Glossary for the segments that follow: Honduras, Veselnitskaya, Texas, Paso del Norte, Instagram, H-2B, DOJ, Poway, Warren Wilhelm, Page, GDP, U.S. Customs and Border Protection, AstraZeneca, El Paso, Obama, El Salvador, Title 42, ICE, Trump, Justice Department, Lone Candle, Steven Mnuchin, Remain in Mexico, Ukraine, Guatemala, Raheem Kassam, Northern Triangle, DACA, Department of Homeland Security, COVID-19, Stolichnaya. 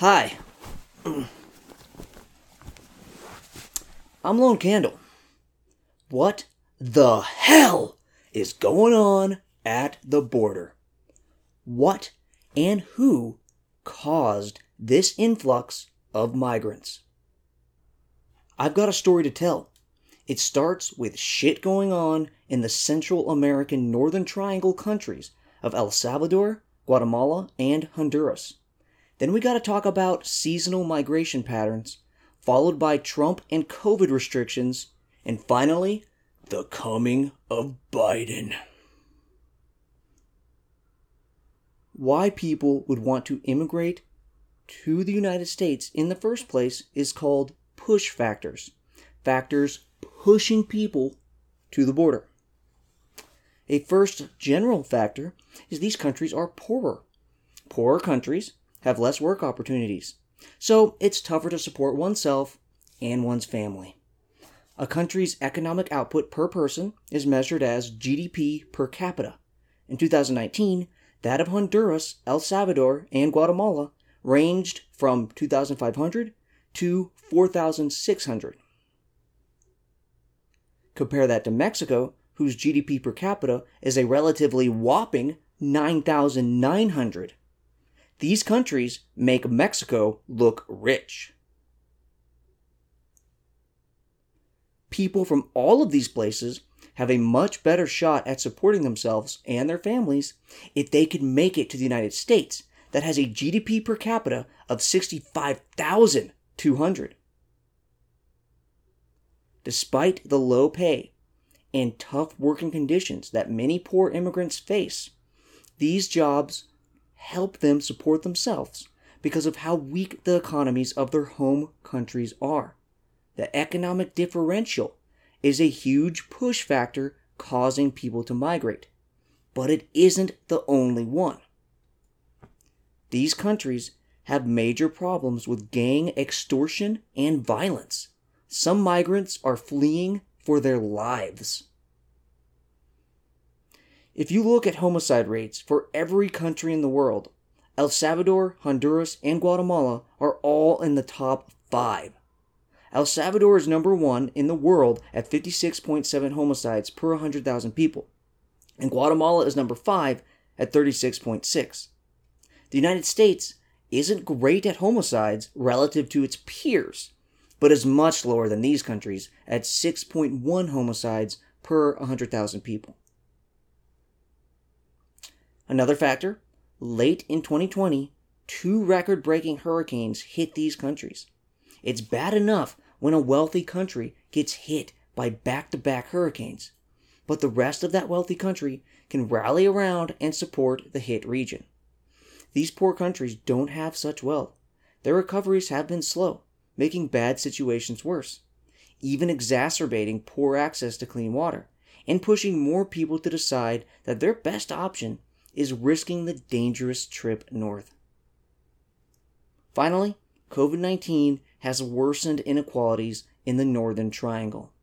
Hi, I'm Lone Candle. What the hell is going on at the border? What and who caused this influx of migrants? I've got a story to tell. It starts with shit going on in the Central American Northern Triangle countries of El Salvador, Guatemala, and Honduras. Then we got to talk about seasonal migration patterns, followed by Trump and COVID restrictions, and finally, the coming of Biden. Why people would want to immigrate to the United States in the first place is called push factors. Factors pushing people to the border. A first general factor is these countries are poorer. Poorer countries have less work opportunities, so it's tougher to support oneself and one's family. A country's economic output per person is measured as GDP per capita. In 2019, that of Honduras, El Salvador, and Guatemala ranged from $2,500 to $4,600. Compare that to Mexico, whose GDP per capita is a relatively whopping $9,900. These countries make Mexico look rich. People from all of these places have a much better shot at supporting themselves and their families if they could make it to the United States that has a GDP per capita of $65,200. Despite the low pay and tough working conditions that many poor immigrants face, these jobs help them support themselves because of how weak the economies of their home countries are. The economic differential is a huge push factor causing people to migrate, but it isn't the only one. These countries have major problems with gang extortion and violence. Some migrants are fleeing for their lives. If you look at homicide rates for every country in the world, El Salvador, Honduras, and Guatemala are all in the top 5. El Salvador is number 1 in the world at 56.7 homicides per 100,000 people, and Guatemala is number 5 at 36.6. The United States isn't great at homicides relative to its peers, but is much lower than these countries at 6.1 homicides per 100,000 people. Another factor, late in 2020, 2 record-breaking hurricanes hit these countries. It's bad enough when a wealthy country gets hit by back-to-back hurricanes, but the rest of that wealthy country can rally around and support the hit region. These poor countries don't have such wealth. Their recoveries have been slow, making bad situations worse, even exacerbating poor access to clean water, and pushing more people to decide that their best option is risking the dangerous trip north. Finally, COVID-19 has worsened inequalities in the Northern Triangle.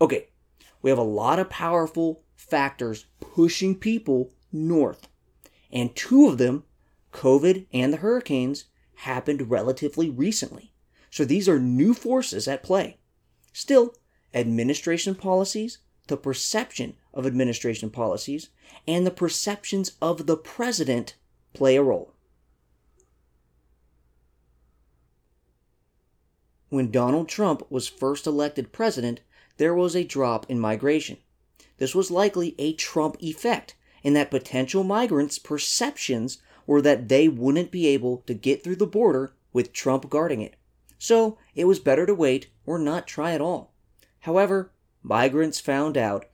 Okay, we have a lot of powerful factors pushing people north, and 2 of them, COVID and the hurricanes, happened relatively recently, so these are new forces at play. Still, administration policies, the perception of administration policies, and the perceptions of the president play a role. When Donald Trump was first elected president, there was a drop in migration. This was likely a Trump effect, in that potential migrants' perceptions were that they wouldn't be able to get through the border with Trump guarding it. So it was better to wait or not try at all. However, migrants found out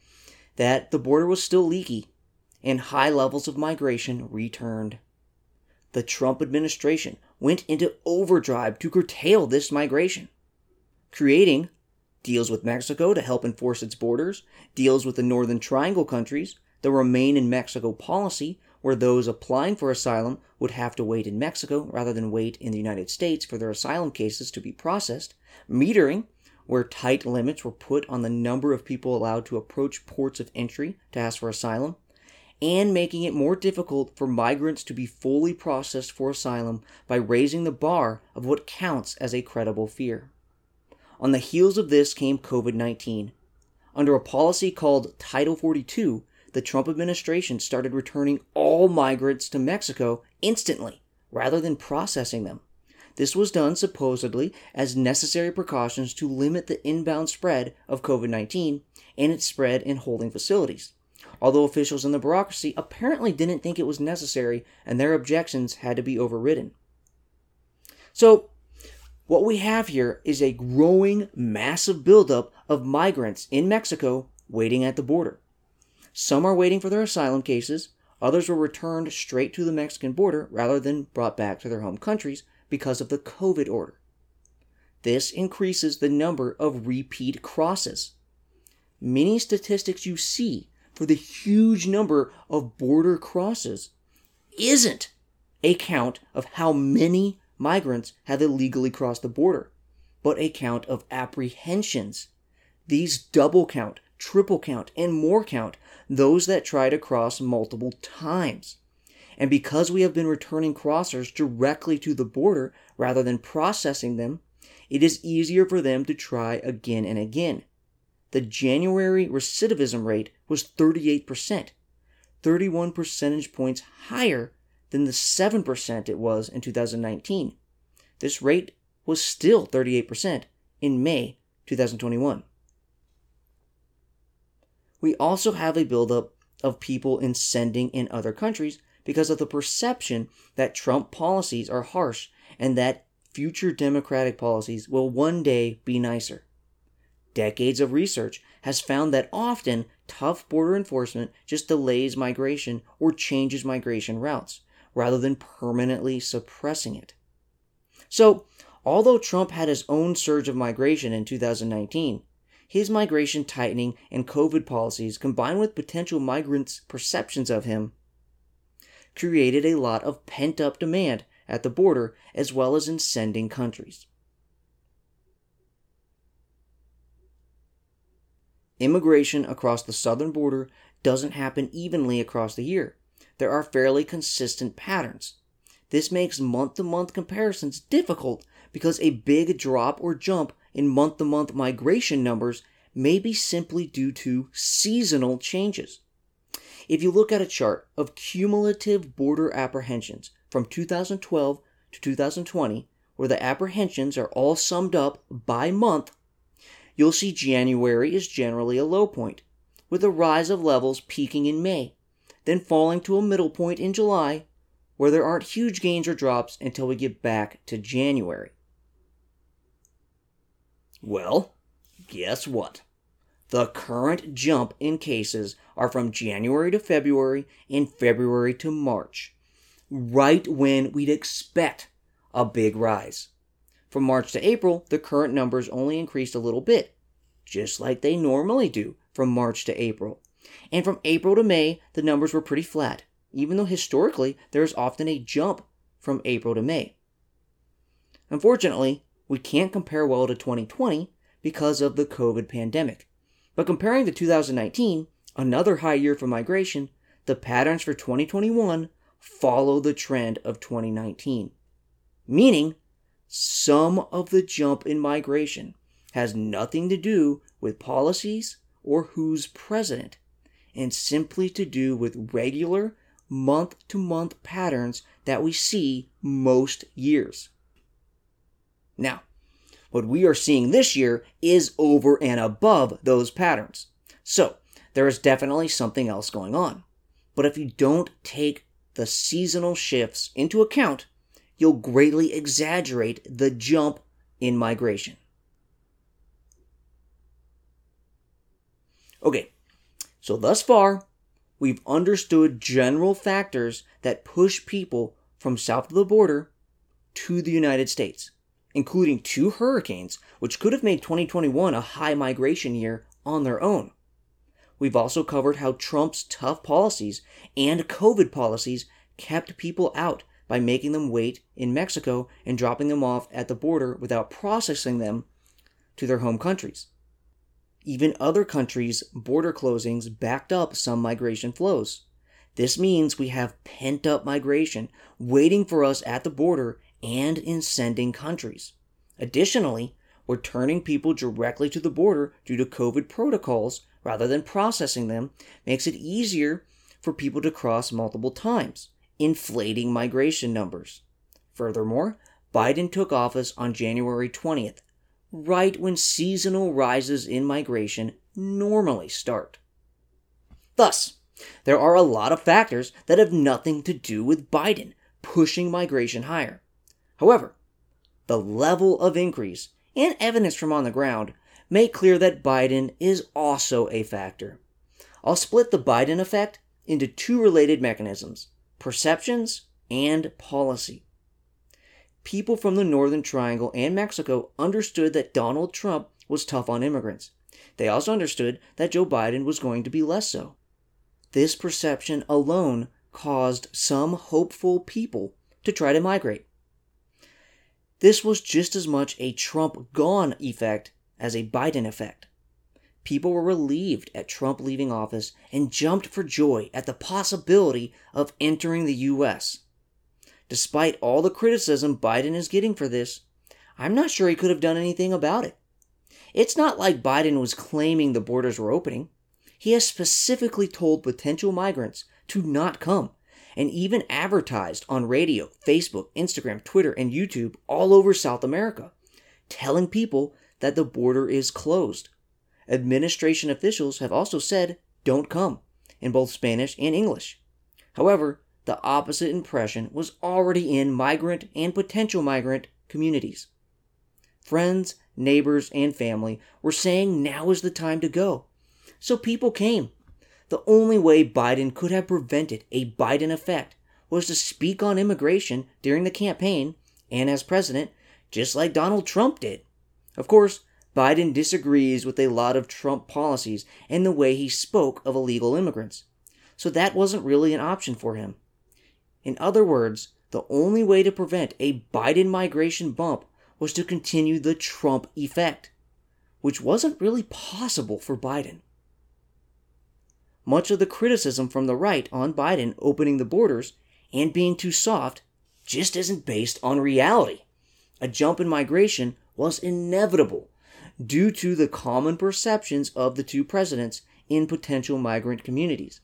that the border was still leaky, and high levels of migration returned. The Trump administration went into overdrive to curtail this migration, creating deals with Mexico to help enforce its borders, deals with the Northern Triangle countries, the Remain in Mexico policy, where those applying for asylum would have to wait in Mexico rather than wait in the United States for their asylum cases to be processed, metering, where tight limits were put on the number of people allowed to approach ports of entry to ask for asylum, and making it more difficult for migrants to be fully processed for asylum by raising the bar of what counts as a credible fear. On the heels of this came COVID-19. Under a policy called Title 42, the Trump administration started returning all migrants to Mexico instantly, rather than processing them. This was done supposedly as necessary precautions to limit the inbound spread of COVID-19 and its spread in holding facilities, although officials in the bureaucracy apparently didn't think it was necessary and their objections had to be overridden. So, what we have here is a growing, massive buildup of migrants in Mexico waiting at the border. Some are waiting for their asylum cases, others were returned straight to the Mexican border rather than brought back to their home countries, because of the COVID order. This increases the number of repeat crosses. Many statistics you see for the huge number of border crosses isn't a count of how many migrants have illegally crossed the border, but a count of apprehensions. These double count, triple count, and more count those that try to cross multiple times. And because we have been returning crossers directly to the border rather than processing them, it is easier for them to try again and again. The January recidivism rate was 38%, 31 percentage points higher than the 7% it was in 2019. This rate was still 38% in May 2021. We also have a buildup of people in sending in other countries because of the perception that Trump policies are harsh and that future Democratic policies will one day be nicer. Decades of research has found that often tough border enforcement just delays migration or changes migration routes, rather than permanently suppressing it. So, although Trump had his own surge of migration in 2019, his migration tightening and COVID policies combined with potential migrants' perceptions of him created a lot of pent-up demand at the border as well as in sending countries. Immigration across the southern border doesn't happen evenly across the year. There are fairly consistent patterns. This makes month-to-month comparisons difficult because a big drop or jump in month-to-month migration numbers may be simply due to seasonal changes. If you look at a chart of cumulative border apprehensions from 2012 to 2020, where the apprehensions are all summed up by month, you'll see January is generally a low point, with a rise of levels peaking in May, then falling to a middle point in July, where there aren't huge gains or drops until we get back to January. Well, guess what? The current jump in cases are from January to February and February to March, right when we'd expect a big rise. From March to April, the current numbers only increased a little bit, just like they normally do from March to April. And from April to May, the numbers were pretty flat, even though historically there is often a jump from April to May. Unfortunately, we can't compare well to 2020 because of the COVID pandemic. But comparing to 2019, another high year for migration, the patterns for 2021 follow the trend of 2019. Meaning, some of the jump in migration has nothing to do with policies or who's president, and simply to do with regular month-to-month patterns that we see most years. Now, what we are seeing this year is over and above those patterns. So, there is definitely something else going on. But if you don't take the seasonal shifts into account, you'll greatly exaggerate the jump in migration. Okay, so thus far, we've understood general factors that push people from south of the border to the United States, including two hurricanes, which could have made 2021 a high migration year on their own. We've also covered how Trump's tough policies and COVID policies kept people out by making them wait in Mexico and dropping them off at the border without processing them to their home countries. Even other countries' border closings backed up some migration flows. This means we have pent-up migration waiting for us at the border and in sending countries. Additionally, we're turning people directly to the border due to COVID protocols rather than processing them makes it easier for people to cross multiple times, inflating migration numbers. Furthermore, Biden took office on January 20th, right when seasonal rises in migration normally start. Thus, there are a lot of factors that have nothing to do with Biden pushing migration higher. However, the level of increase and evidence from on the ground make clear that Biden is also a factor. I'll split the Biden effect into two related mechanisms, perceptions and policy. People from the Northern Triangle and Mexico understood that Donald Trump was tough on immigrants. They also understood that Joe Biden was going to be less so. This perception alone caused some hopeful people to try to migrate. This was just as much a Trump gone effect as a Biden effect. People were relieved at Trump leaving office and jumped for joy at the possibility of entering the U.S. Despite all the criticism Biden is getting for this, I'm not sure he could have done anything about it. It's not like Biden was claiming the borders were opening. He has specifically told potential migrants to not come, and even advertised on radio, Facebook, Instagram, Twitter, and YouTube all over South America, telling people that the border is closed. Administration officials have also said, "Don't come," in both Spanish and English. However, the opposite impression was already in migrant and potential migrant communities. Friends, neighbors, and family were saying now is the time to go. So people came. The only way Biden could have prevented a Biden effect was to speak on immigration during the campaign and as president, just like Donald Trump did. Of course, Biden disagrees with a lot of Trump policies and the way he spoke of illegal immigrants, so that wasn't really an option for him. In other words, the only way to prevent a Biden migration bump was to continue the Trump effect, which wasn't really possible for Biden. Much of the criticism from the right on Biden opening the borders and being too soft just isn't based on reality. A jump in migration was inevitable due to the common perceptions of the two presidents in potential migrant communities.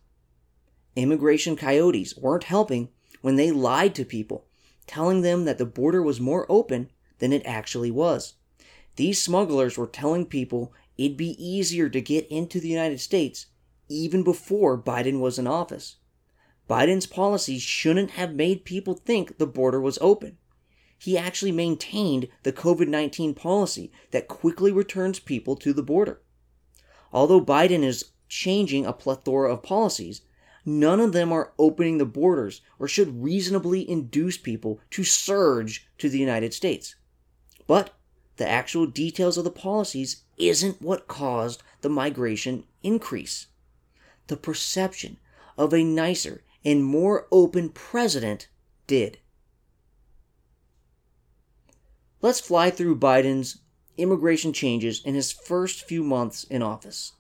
Immigration coyotes weren't helping when they lied to people, telling them that the border was more open than it actually was. These smugglers were telling people it'd be easier to get into the United States even before Biden was in office. Biden's policies shouldn't have made people think the border was open. He actually maintained the COVID-19 policy that quickly returns people to the border. Although Biden is changing a plethora of policies, none of them are opening the borders or should reasonably induce people to surge to the United States. But the actual details of the policies isn't what caused the migration increase. The perception of a nicer and more open president did. Let's fly through Biden's immigration changes in his first few months in office.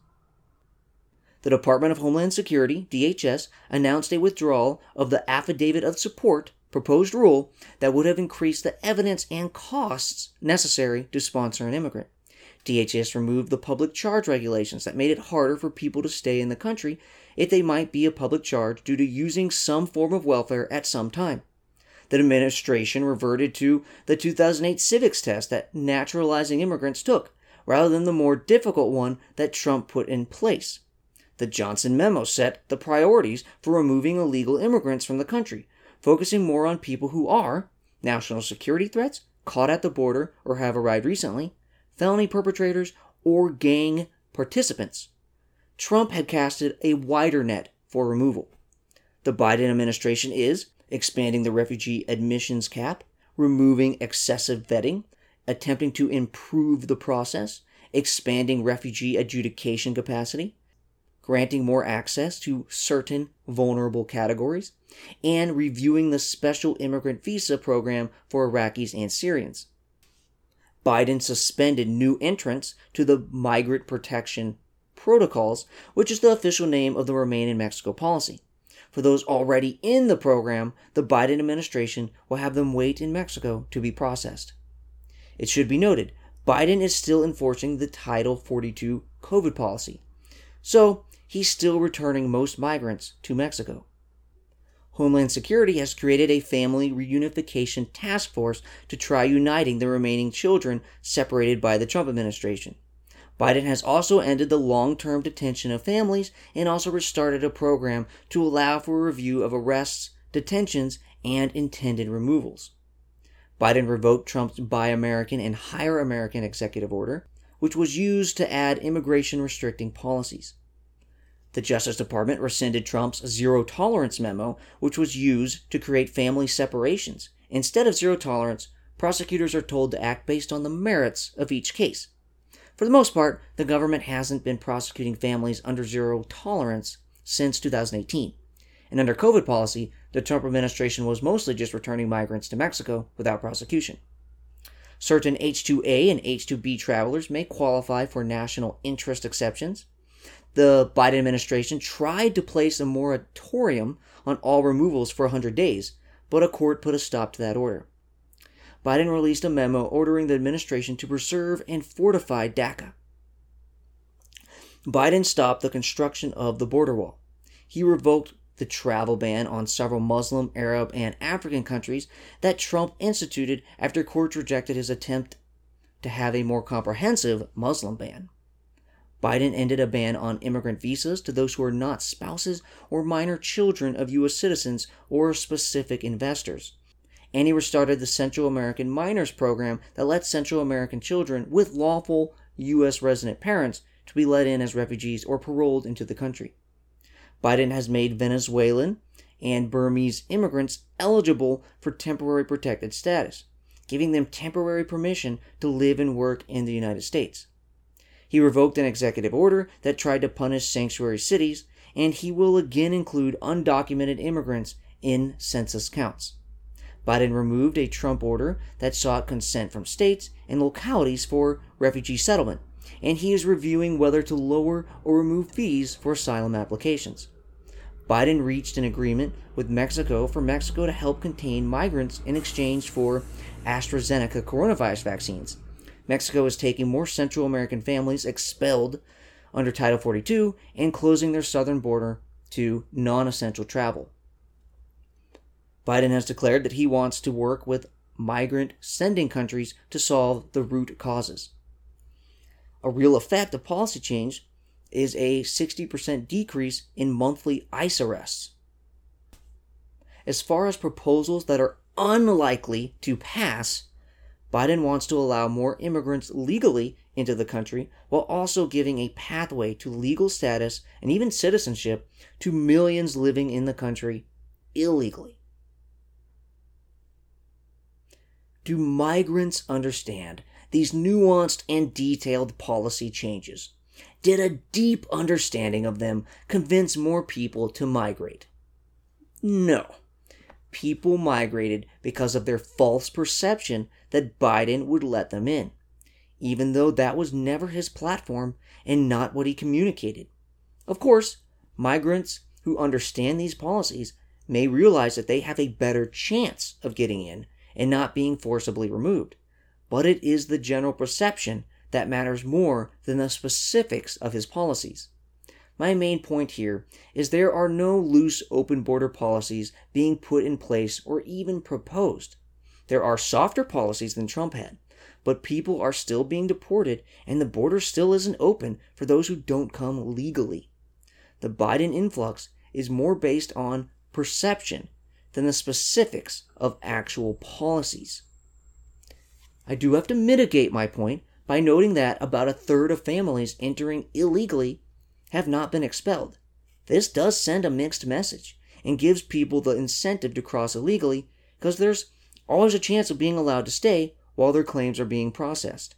The Department of Homeland Security, DHS, announced a withdrawal of the Affidavit of Support proposed rule that would have increased the evidence and costs necessary to sponsor an immigrant. DHS removed the public charge regulations that made it harder for people to stay in the country if they might be a public charge due to using some form of welfare at some time. The administration reverted to the 2008 civics test that naturalizing immigrants took, rather than the more difficult one that Trump put in place. The Johnson memo set the priorities for removing illegal immigrants from the country, focusing more on people who are national security threats, caught at the border, or have arrived recently, felony perpetrators, or gang participants. Trump had casted a wider net for removal. The Biden administration is expanding the refugee admissions cap, removing excessive vetting, attempting to improve the process, expanding refugee adjudication capacity, granting more access to certain vulnerable categories, and reviewing the special immigrant visa program for Iraqis and Syrians. Biden suspended new entrants to the Migrant Protection Protocols, which is the official name of the Remain in Mexico policy, For those already in the program, the Biden administration will have them wait in Mexico to be processed. It should be noted, Biden is still enforcing the Title 42 COVID policy, so he's still returning most migrants to Mexico. Homeland Security has created a family reunification task force to try uniting the remaining children separated by the Trump administration. Biden has also ended the long-term detention of families and also restarted a program to allow for review of arrests, detentions, and intended removals. Biden revoked Trump's Buy American and Hire American executive order, which was used to add immigration-restricting policies. The Justice Department rescinded Trump's zero-tolerance memo, which was used to create family separations. Instead of zero tolerance, prosecutors are told to act based on the merits of each case. For the most part, the government hasn't been prosecuting families under zero tolerance since 2018. And under COVID policy, the Trump administration was mostly just returning migrants to Mexico without prosecution. Certain H-2A and H-2B travelers may qualify for national interest exceptions. The Biden administration tried to place a moratorium on all removals for 100 days, but a court put a stop to that order. Biden released a memo ordering the administration to preserve and fortify DACA. Biden stopped the construction of the border wall. He revoked the travel ban on several Muslim, Arab, and African countries that Trump instituted after courts rejected his attempt to have a more comprehensive Muslim ban. Biden ended a ban on immigrant visas to those who are not spouses or minor children of U.S. citizens or specific investors. And he restarted the Central American Minors program that lets Central American children with lawful U.S. resident parents to be let in as refugees or paroled into the country. Biden has made Venezuelan and Burmese immigrants eligible for temporary protected status, giving them temporary permission to live and work in the United States. He revoked an executive order that tried to punish sanctuary cities, and he will again include undocumented immigrants in census counts. Biden removed a Trump order that sought consent from states and localities for refugee settlement, and he is reviewing whether to lower or remove fees for asylum applications. Biden reached an agreement with Mexico for Mexico to help contain migrants in exchange for AstraZeneca coronavirus vaccines. Mexico is taking more Central American families expelled under Title 42 and closing their southern border to non-essential travel. Biden has declared that he wants to work with migrant sending countries to solve the root causes. A real effect of policy change is a 60% decrease in monthly ICE arrests. As far as proposals that are unlikely to pass, Biden wants to allow more immigrants legally into the country while also giving a pathway to legal status and even citizenship to millions living in the country illegally. Do migrants understand these nuanced and detailed policy changes? Did a deep understanding of them convince more people to migrate? No. People migrated because of their false perception that Biden would let them in, even though that was never his platform and not what he communicated. Of course, migrants who understand these policies may realize that they have a better chance of getting in and not being forcibly removed. But it is the general perception that matters more than the specifics of his policies. My main point here is there are no loose open border policies being put in place or even proposed. There are softer policies than Trump had, but people are still being deported and the border still isn't open for those who don't come legally. The Biden influx is more based on perception than the specifics of actual policies. I do have to mitigate my point by noting that about 1/3 of families entering illegally have not been expelled. This does send a mixed message and gives people the incentive to cross illegally because there's always a chance of being allowed to stay while their claims are being processed.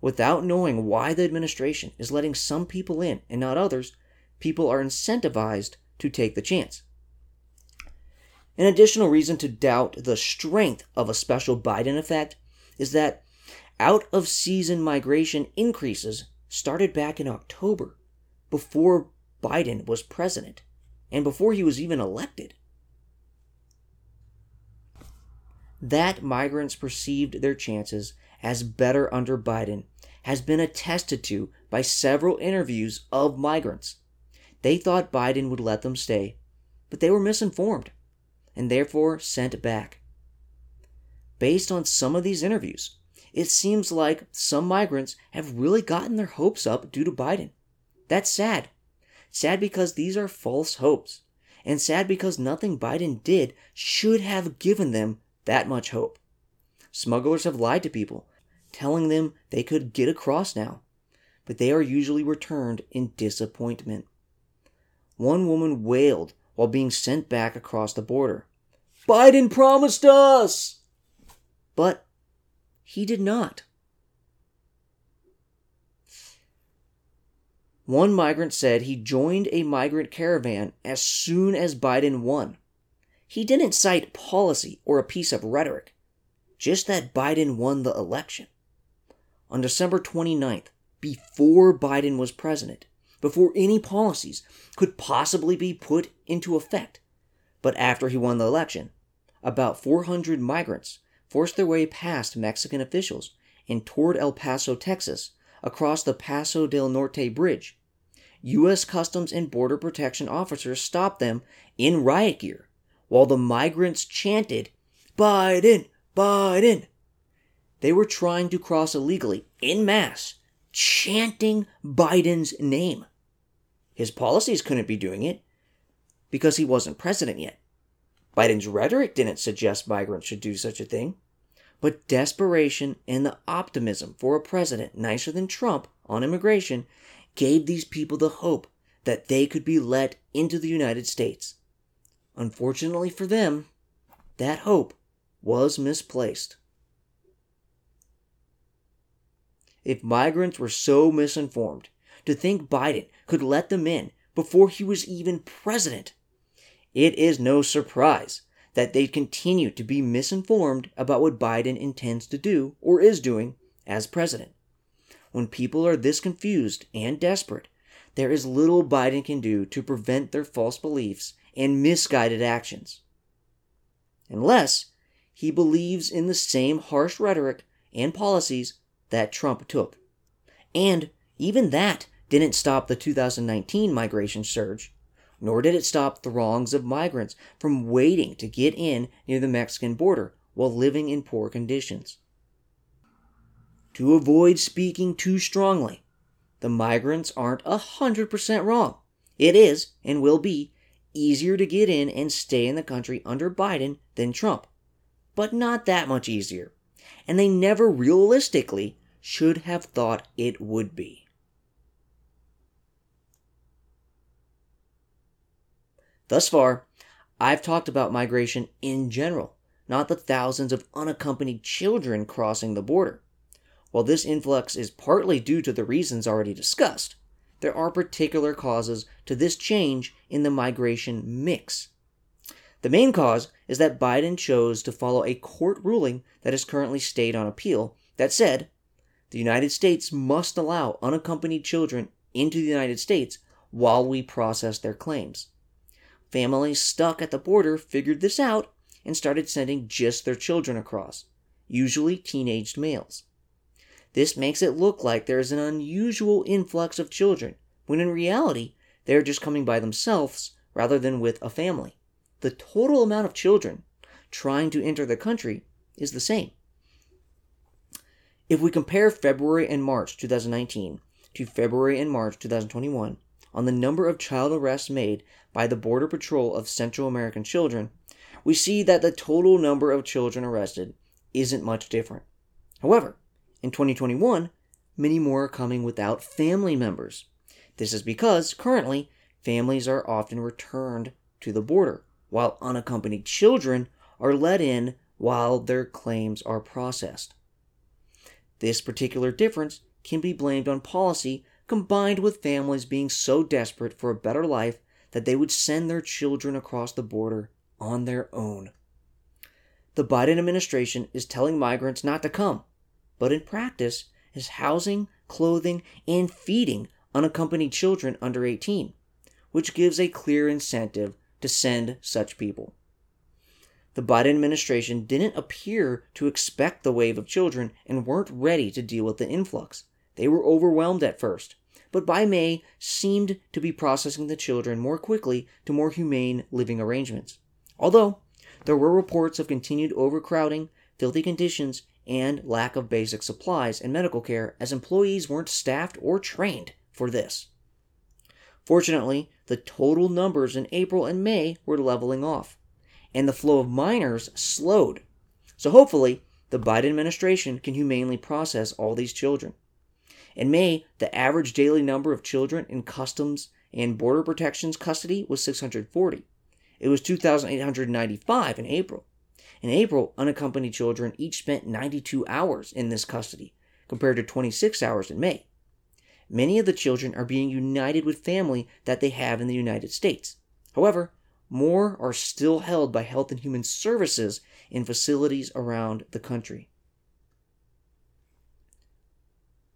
Without knowing why the administration is letting some people in and not others, people are incentivized to take the chance. An additional reason to doubt the strength of a special Biden effect is that out-of-season migration increases started back in October, before Biden was president. and before he was even elected. That migrants perceived their chances as better under Biden has been attested to by several interviews of migrants. They thought Biden would let them stay, but they were misinformed and therefore sent back. Based on some of these interviews, it seems like some migrants have really gotten their hopes up due to Biden. That's sad. Sad because these are false hopes, and sad because nothing Biden did should have given them that much hope. Smugglers have lied to people, telling them they could get across now, but they are usually returned in disappointment. One woman wailed while being sent back across the border. Biden promised us! But he did not. One migrant said he joined a migrant caravan as soon as Biden won. He didn't cite policy or a piece of rhetoric, just that Biden won the election. On December 29th, before Biden was president, before any policies could possibly be put into effect, but after he won the election, about 400 migrants forced their way past Mexican officials and toward El Paso, Texas, across the Paso del Norte bridge. U.S. Customs and Border Protection officers stopped them in riot gear while the migrants chanted, Biden! Biden! They were trying to cross illegally, en masse, chanting Biden's name. His policies couldn't be doing it because he wasn't president yet. Biden's rhetoric didn't suggest migrants should do such a thing. But desperation and the optimism for a president nicer than Trump on immigration gave these people the hope that they could be let into the United States. Unfortunately for them, that hope was misplaced. If migrants were so misinformed to think Biden could let them in before he was even president, it is no surprise that they continue to be misinformed about what Biden intends to do or is doing as president. When people are this confused and desperate, there is little Biden can do to prevent their false beliefs and misguided actions, unless he believes in the same harsh rhetoric and policies that Trump took. And even that didn't stop the 2019 migration surge, nor did it stop throngs of migrants from waiting to get in near the Mexican border while living in poor conditions. To avoid speaking too strongly, the migrants aren't 100% wrong. It is, and will be, easier to get in and stay in the country under Biden than Trump, but not that much easier, and they never realistically should have thought it would be. Thus far, I've talked about migration in general, not the thousands of unaccompanied children crossing the border. While this influx is partly due to the reasons already discussed, there are particular causes to this change in the migration mix. The main cause is that Biden chose to follow a court ruling that is currently stayed on appeal that said, the United States must allow unaccompanied children into the United States while we process their claims. Families stuck at the border figured this out and started sending just their children across, usually teenaged males. This makes it look like there is an unusual influx of children, when in reality, they are just coming by themselves rather than with a family. The total amount of children trying to enter the country is the same. If we compare February and March 2019 to February and March 2021, on the number of child arrests made by the Border Patrol of Central American children, we see that the total number of children arrested isn't much different. However, in 2021, many more are coming without family members. This is because, currently, families are often returned to the border, while unaccompanied children are let in while their claims are processed. This particular difference can be blamed on policy combined with families being so desperate for a better life that they would send their children across the border on their own. The Biden administration is telling migrants not to come, but in practice is housing, clothing, and feeding unaccompanied children under 18, which gives a clear incentive to send such people. The Biden administration didn't appear to expect the wave of children and weren't ready to deal with the influx. They were overwhelmed at first, but by May seemed to be processing the children more quickly to more humane living arrangements. Although, there were reports of continued overcrowding, filthy conditions, and lack of basic supplies and medical care as employees weren't staffed or trained for this. Fortunately, the total numbers in April and May were leveling off, and the flow of minors slowed. So hopefully, the Biden administration can humanely process all these children. In May, the average daily number of children in Customs and Border Protection's custody was 640. It was 2,895 in April. In April, unaccompanied children each spent 92 hours in this custody, compared to 26 hours in May. Many of the children are being united with family that they have in the United States. However, more are still held by Health and Human Services in facilities around the country.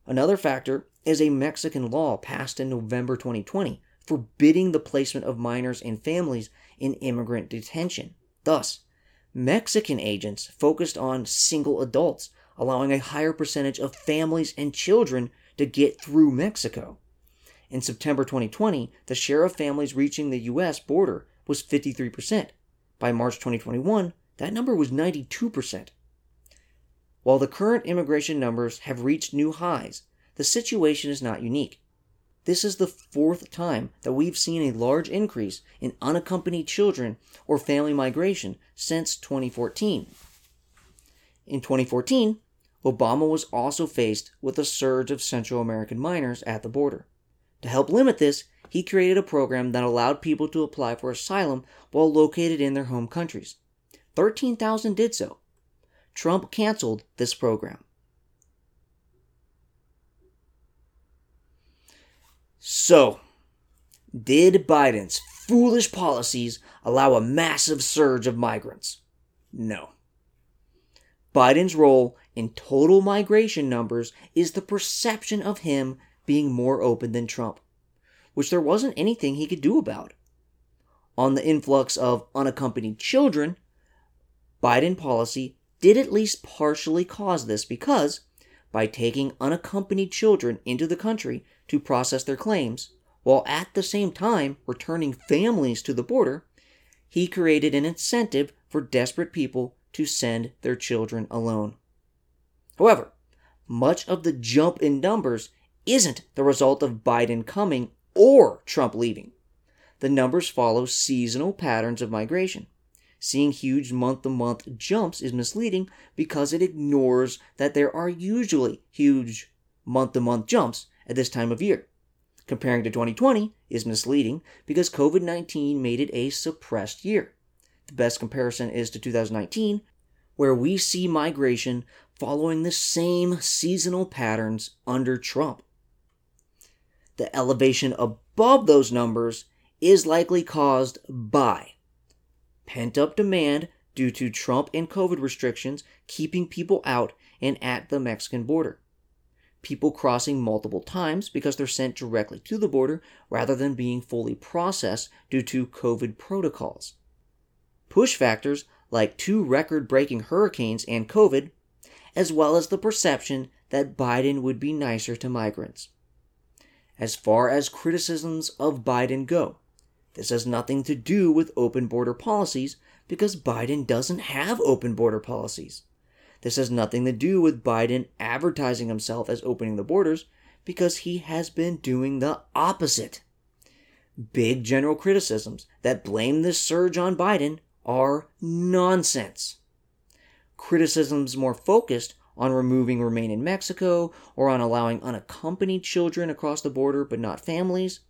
Another factor is a Mexican law passed in November 2020 forbidding the placement of minors and families in immigrant detention. Thus, Mexican agents focused on single adults, allowing a higher percentage of families and children to get through Mexico. In September 2020, the share of families reaching the U.S. border was 53%. By March 2021, that number was 92%. While the current immigration numbers have reached new highs, the situation is not unique. This is the fourth time that we've seen a large increase in unaccompanied children or family migration since 2014. In 2014, Obama was also faced with a surge of Central American minors at the border. To help limit this, he created a program that allowed people to apply for asylum while located in their home countries. 13,000 did so. Trump canceled this program. So, did Biden's foolish policies allow a massive surge of migrants? No. Biden's role in total migration numbers is the perception of him being more open than Trump, which there wasn't anything he could do about. On the influx of unaccompanied children, Biden policy did at least partially cause this because, by taking unaccompanied children into the country to process their claims, while at the same time returning families to the border, he created an incentive for desperate people to send their children alone. However, much of the jump in numbers isn't the result of Biden coming or Trump leaving. The numbers follow seasonal patterns of migration. Seeing huge month-to-month jumps is misleading because it ignores that there are usually huge month-to-month jumps at this time of year. Comparing to 2020 is misleading because COVID-19 made it a suppressed year. The best comparison is to 2019, where we see migration following the same seasonal patterns under Trump. The elevation above those numbers is likely caused by pent-up demand due to Trump and COVID restrictions keeping people out and at the Mexican border. People crossing multiple times because they're sent directly to the border rather than being fully processed due to COVID protocols. Push factors like two record-breaking hurricanes and COVID, as well as the perception that Biden would be nicer to migrants. As far as criticisms of Biden go, this has nothing to do with open border policies because Biden doesn't have open border policies. This has nothing to do with Biden advertising himself as opening the borders because he has been doing the opposite. Big general criticisms that blame this surge on Biden are nonsense. Criticisms more focused on removing Remain in Mexico or on allowing unaccompanied children across the border but not families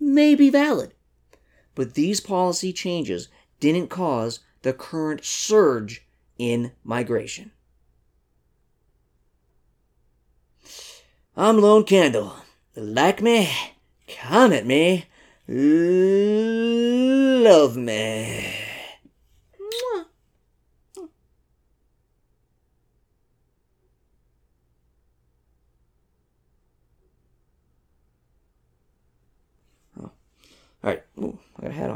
may be valid. But these policy changes didn't cause the current surge in migration. I'm Lone Candle. Like me, comment me, love me. All right. Ooh, I got a hat on.